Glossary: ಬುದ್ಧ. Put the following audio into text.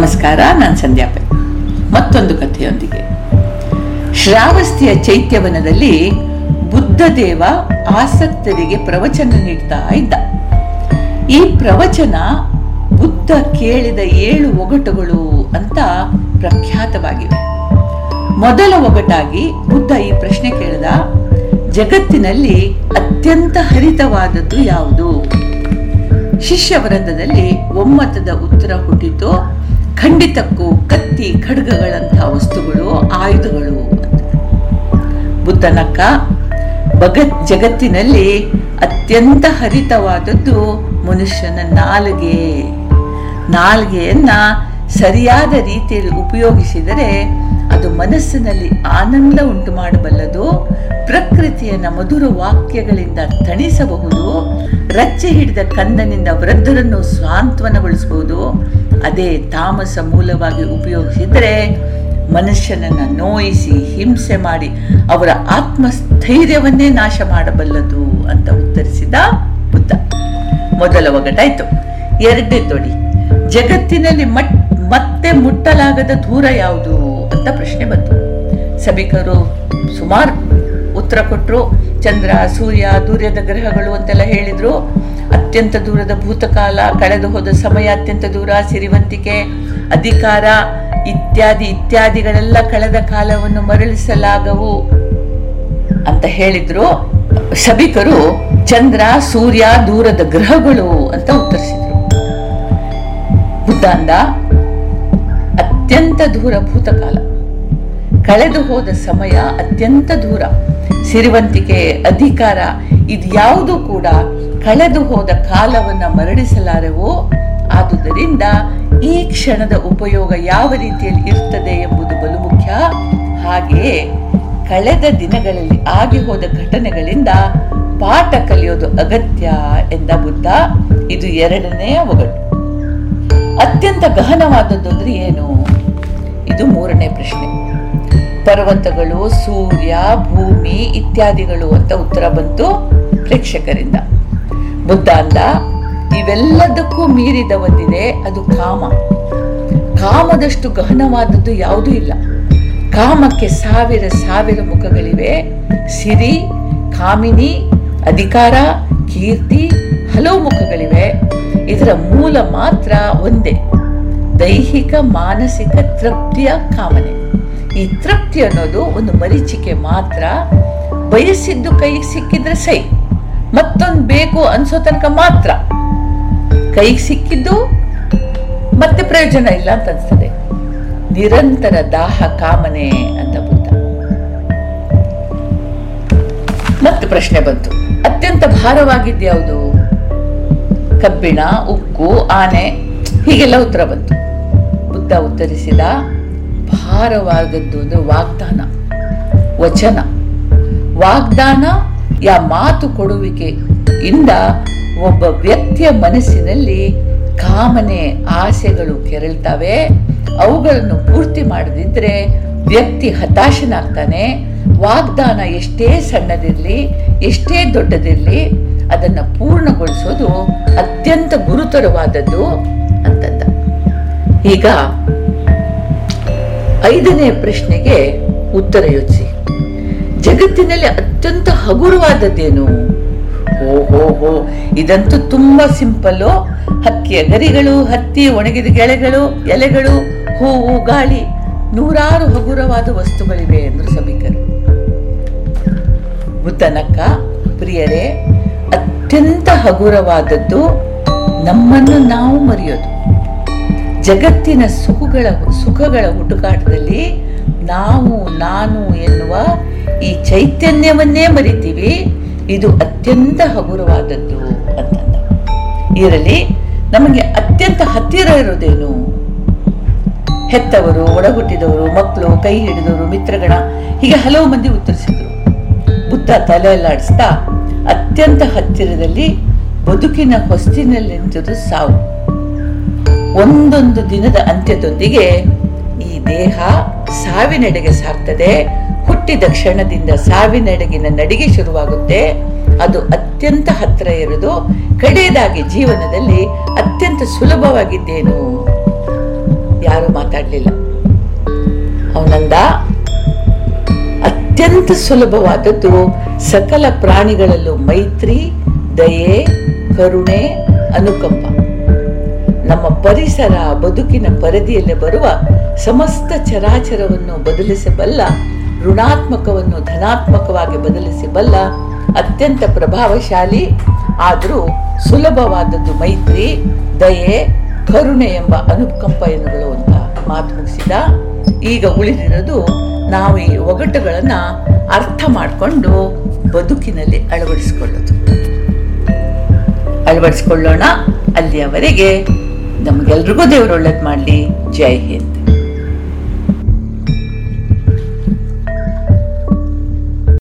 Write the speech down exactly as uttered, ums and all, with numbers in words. ನಮಸ್ಕಾರ. ನಾನು ಸಂಧ್ಯಾ ಪೈ, ಮತ್ತೊಂದು ಕಥೆಯೊಂದಿಗೆ. ಶ್ರಾವಸ್ತಿಯ ಚೈತ್ಯವನದಲ್ಲಿ ಬುದ್ಧ ದೇವ ಆಸಕ್ತರಿಗೆ ಪ್ರವಚನ ನೀಡ್ತಾ ಇದ್ದ. ಈ ಪ್ರವಚನ ಬುದ್ಧ ಕೇಳಿದ ಏಳು ಒಗಟುಗಳು ಅಂತ ಪ್ರಖ್ಯಾತವಾಗಿವೆ. ಮೊದಲ ಒಗಟಾಗಿ ಬುದ್ಧ ಈ ಪ್ರಶ್ನೆ ಕೇಳಿದ, ಜಗತ್ತಿನಲ್ಲಿ ಅತ್ಯಂತ ಹರಿತವಾದದ್ದು ಯಾವುದು? ಶಿಷ್ಯ ವೃಂದದಲ್ಲಿ ಒಮ್ಮತದ ಉತ್ತರ ಹುಟ್ಟಿತು, ಖಂಡಿತಕ್ಕೂ ಕತ್ತಿ ಖಡ್ಗಗಳಂತಹ ವಸ್ತುಗಳು, ಆಯುಧಗಳು ಅಂತ. ಬುದ್ಧನಕ್ಕ, ಭಗತ್ ಜಗತ್ತಿನಲ್ಲಿ ಅತ್ಯಂತ ಹರಿತವಾದದ್ದು ಮನುಷ್ಯನ ನಾಲಿಗೆ. ನಾಲಿಗೆಯನ್ನ ಸರಿಯಾದ ರೀತಿಯಲ್ಲಿ ಉಪಯೋಗಿಸಿದರೆ ಅದು ಮನಸ್ಸಿನಲ್ಲಿ ಆನಂದ ಉಂಟು ಮಾಡಬಲ್ಲದು, ಪ್ರಕೃತಿಯನ್ನು ಮಧುರ ವಾಕ್ಯಗಳಿಂದ ತಣಿಸಬಹುದು, ರಚ್ಚೆ ಹಿಡಿದ ಕಂದನಿಂದ ವೃದ್ಧರನ್ನು ಸಾಂತ್ವನಗೊಳಿಸಬಹುದು. ಅದೇ ತಾಮಸ ಮೂಲವಾಗಿ ಉಪಯೋಗಿಸಿದರೆ ಮನುಷ್ಯನನ್ನು ನೋಯಿಸಿ ಹಿಂಸೆ ಮಾಡಿ ಅವರ ಆತ್ಮಸ್ಥೈರ್ಯವನ್ನೇ ನಾಶ ಮಾಡಬಲ್ಲದು ಅಂತ ಉತ್ತರಿಸಿದ ಬುದ್ಧ. ಮೊದಲ ಒಗಟಾಯಿತು. ಎರಡನೇ ತೊಡಿ, ಜಗತ್ತಿನಲ್ಲಿ ಮಟ್ ಮತ್ತೆ ಮುಟ್ಟಲಾಗದ ದೂರ ಯಾವುದು ಅಂತ ಪ್ರಶ್ನೆ ಬಂತು. ಸಭಿಕರು ಸುಮಾರು ಉತ್ತರ ಕೊಟ್ಟರು. ಚಂದ್ರ, ಸೂರ್ಯ, ದೂರದ ಗ್ರಹಗಳು ಅಂತೆಲ್ಲ ಹೇಳಿದ್ರು. ಅತ್ಯಂತ ದೂರದ ಭೂತಕಾಲ, ಕಳೆದು ಹೋದ ಸಮಯ ಅತ್ಯಂತ ದೂರ, ಸಿರಿವಂತಿಕೆ, ಅಧಿಕಾರ ಇತ್ಯಾದಿ ಇತ್ಯಾದಿಗಳೆಲ್ಲ ಕಳೆದ ಕಾಲವನ್ನು ಮರಳಿಸಲಾಗವು ಅಂತ ಹೇಳಿದ್ರು ಸಭಿಕರು. ಚಂದ್ರ, ಸೂರ್ಯ, ದೂರದ ಗ್ರಹಗಳು ಅಂತ ಉತ್ತರಿಸಿದ್ರು. ಬುದ್ಧ ಅಂದ, ಅತ್ಯಂತ ದೂರ ಭೂತಕಾಲ, ಕಳೆದು ಹೋದ ಸಮಯ ಅತ್ಯಂತ ದೂರ, ಸಿರಿವಂತಿಕೆ, ಅಧಿಕಾರ ಇದ್ಯಾವುದೂ ಕೂಡ ಕಳೆದು ಹೋದ ಕಾಲವನ್ನು ಮರಳಿಸಲಾರೆವು. ಆದುದರಿಂದ ಈ ಕ್ಷಣದ ಉಪಯೋಗ ಯಾವ ರೀತಿಯಲ್ಲಿ ಇರ್ತದೆ ಎಂಬುದು ಬಲು ಮುಖ್ಯ. ಹಾಗೆಯೇ ಕಳೆದ ದಿನಗಳಲ್ಲಿ ಆಗಿ ಹೋದ ಘಟನೆಗಳಿಂದ ಪಾಠ ಕಲಿಯೋದು ಅಗತ್ಯ ಎಂದ ಬುದ್ಧ. ಇದು ಎರಡನೆಯ ಒಗಟು. ಅತ್ಯಂತ ಗಹನವಾದದ್ದು ಅಂದ್ರೆ ಏನು? ಇದು ಮೂರನೇ ಪ್ರಶ್ನೆ. ಪರ್ವತಗಳು, ಸೂರ್ಯ, ಭೂಮಿ ಇತ್ಯಾದಿಗಳು ಅಂತ ಉತ್ತರ ಬಂತು ಪ್ರೇಕ್ಷಕರಿಂದ. ಬುದ್ಧ ಅಂದ, ಇವೆಲ್ಲದಕ್ಕೂ ಮೀರಿದ ಒಂದಿದೆ, ಅದು ಕಾಮ. ಕಾಮದಷ್ಟು ಗಹನವಾದದ್ದು ಯಾವುದೂ ಇಲ್ಲ. ಕಾಮಕ್ಕೆ ಸಾವಿರ ಸಾವಿರ ಮುಖಗಳಿವೆ. ಸಿರಿ, ಕಾಮಿನಿ, ಅಧಿಕಾರ, ಕೀರ್ತಿ, ಹಲವು ಮುಖಗಳಿವೆ. ಇದರ ಮೂಲ ಮಾತ್ರ ಒಂದೇ, ದೈಹಿಕ ಮಾನಸಿಕ ತೃಪ್ತಿಯ ಕಾಮನೆ. ಈ ತೃಪ್ತಿ ಅನ್ನೋದು ಒಂದು ಮರೀಚಿಕೆ ಮಾತ್ರ. ಬಯಸಿದ್ದು ಕೈಗೆ ಸಿಕ್ಕಿದ್ರೆ ಸೈ, ಮತ್ತೊಂದು ಬೇಕು ಅನ್ಸೋ ತನಕ ಮಾತ್ರ. ಕೈಗೆ ಸಿಕ್ಕಿದ್ದು ಮತ್ತೆ ಪ್ರಯೋಜನ ಇಲ್ಲ ಅಂತ ಅನ್ಸ್ತದೆ. ನಿರಂತರ ದಾಹ ಕಾಮನೆ ಅಂತ ಬುದ್ಧ. ಮತ್ತೆ ಪ್ರಶ್ನೆ ಬಂತು, ಅತ್ಯಂತ ಭಾರವಾಗಿದ್ಯಾವುದು? ಕಬ್ಬಿಣ, ಉಕ್ಕು, ಆನೆ, ಹೀಗೆಲ್ಲ ಉತ್ತರ ಬಂತು. ಬುದ್ಧ ಉತ್ತರಿಸಿದ, ಭಾರವಾದದ್ದು ಅಂದ್ರೆ ವಾಗ್ದಾನ, ವಚನ. ವಾಗ್ದಾನ ಯಾ ಮಾತು ಕೊಡುವಿಕೆಯಿಂದ ಒಬ್ಬ ವ್ಯಕ್ತಿಯ ಮನಸ್ಸಿನಲ್ಲಿ ಕಾಮನೆ, ಆಸೆಗಳು ಕೆರಳ್ತವೆ. ಅವುಗಳನ್ನು ಪೂರ್ತಿ ಮಾಡದಿದ್ರೆ ವ್ಯಕ್ತಿ ಹತಾಶನಾಗ್ತಾನೆ. ವಾಗ್ದಾನ ಎಷ್ಟೇ ಸಣ್ಣದಿರಲಿ, ಎಷ್ಟೇ ದೊಡ್ಡದಿರಲಿ, ಅದನ್ನು ಪೂರ್ಣಗೊಳಿಸೋದು ಅತ್ಯಂತ ಗುರುತರವಾದದ್ದು ಅಂತಂದ. ಈಗ ಐದನೇ ಪ್ರಶ್ನೆಗೆ ಉತ್ತರ ಯೋಚಿಸಿ. ಜಗತ್ತಿನಲ್ಲಿ ಅತ್ಯಂತ ಹಗುರವಾದದ್ದೇನು? ಓಹೋಹೋ, ಇದಂತೂ ತುಂಬಾ ಸಿಂಪಲ್ಲು. ಹಕ್ಕಿಯ ಗರಿಗಳು, ಹತ್ತಿ, ಒಣಗಿದ ಗೆಳೆಗಳು, ಎಲೆಗಳು, ಹೂವು, ಗಾಳಿ, ನೂರಾರು ಹಗುರವಾದ ವಸ್ತುಗಳಿವೆ ಎಂದರು ಸಭಿಕರು. ಬುದ್ಧನಕ್ಕ, ಪ್ರಿಯರೇ, ಅತ್ಯಂತ ಹಗುರವಾದದ್ದು ನಮ್ಮನ್ನು ನಾವು ಮರೆಯೋದು. ಜಗತ್ತಿನ ಸುಖಗಳ ಸುಖಗಳ ಹುಡುಕಾಟದಲ್ಲಿ ನಾವು ನಾನು ಎನ್ನುವ ಈ ಚೈತನ್ಯವನ್ನೇ ಮರಿತೀವಿ. ಇದು ಅತ್ಯಂತ ಹಗುರವಾದದ್ದು ಅಂತಂದ. ಇದರಲ್ಲಿ ನಮಗೆ ಅತ್ಯಂತ ಹತ್ತಿರ ಇರೋದೇನು? ಹೆತ್ತವರು, ಒಡಹುಟ್ಟಿದವರು, ಮಕ್ಕಳು, ಕೈ ಹಿಡಿದವರು, ಮಿತ್ರಗಣ, ಹೀಗೆ ಹಲವು ಮಂದಿ ಉತ್ತರಿಸಿದ್ರು. ಬುದ್ಧ ತಲೆಯಲ್ಲಾಡಿಸ್ತಾ, ಅತ್ಯಂತ ಹತ್ತಿರದಲ್ಲಿ ಬದುಕಿನ ಹೊಸ್ತಿನಲ್ಲಿ ನಿಂತಿದ್ದು ಸಾವು. ಒಂದೊಂದು ದಿನದ ಅಂತ್ಯದೊಂದಿಗೆ ಈ ದೇಹ ಸಾವಿನೆಡೆಗೆ ಸಾಕ್ತದೆ. ಹುಟ್ಟಿದ ಕ್ಷಣದಿಂದ ಸಾವಿನೆಡೆಗಿನ ನಡಿಗೆ ಶುರುವಾಗುತ್ತೆ. ಅದು ಅತ್ಯಂತ ಹತ್ತಿರ ಇರೋದು. ಕಡೆಯದಾಗಿ ಜೀವನದಲ್ಲಿ ಅತ್ಯಂತ ಸುಲಭವಾಗಿದ್ದೇನು? ಯಾರೂ ಮಾತಾಡಲಿಲ್ಲ. ಅವನಂದ, ಅತ್ಯಂತ ಸುಲಭವಾದದ್ದು ಸಕಲ ಪ್ರಾಣಿಗಳಲ್ಲೂ ಮೈತ್ರಿ, ದಯೆ, ಕರುಣೆ, ಅನುಕಂಪ. ನಮ್ಮ ಪರಿಸರ, ಬದುಕಿನ ಪರಿಧಿಯಲ್ಲಿ ಬರುವ ಸಮಸ್ತ ಚರಾಚರವನ್ನು ಬದಲಿಸಬಲ್ಲ, ಋಣಾತ್ಮಕವನ್ನು ಧನಾತ್ಮಕವಾಗಿ ಬದಲಿಸಬಲ್ಲ ಅತ್ಯಂತ ಪ್ರಭಾವಶಾಲಿ ಆದರೂ ಸುಲಭವಾದದ್ದು ಮೈತ್ರಿ, ದಯೆ, ಕರುಣೆ ಎಂಬ ಅನುಕಂಪ ಎನ್ನುಗಳು ಅಂತ ಮಾತು ಮುಗಿಸಿದ. ಈಗ ಉಳಿದಿರೋದು ನಾವು ಈ ಒಗಟುಗಳನ್ನು ಅರ್ಥ ಮಾಡಿಕೊಂಡು ಬದುಕಿನಲ್ಲಿ ಅಳವಡಿಸಿಕೊಳ್ಳೋದು. ಅಳವಡಿಸಿಕೊಳ್ಳೋಣ. ಅಲ್ಲಿಯವರೆಗೆ ನಮಗೆಲ್ರಿಗೂ ದೇವರು ಒಳ್ಳೇದು ಮಾಡಲಿ. ಜೈ ಹಿಂದ್.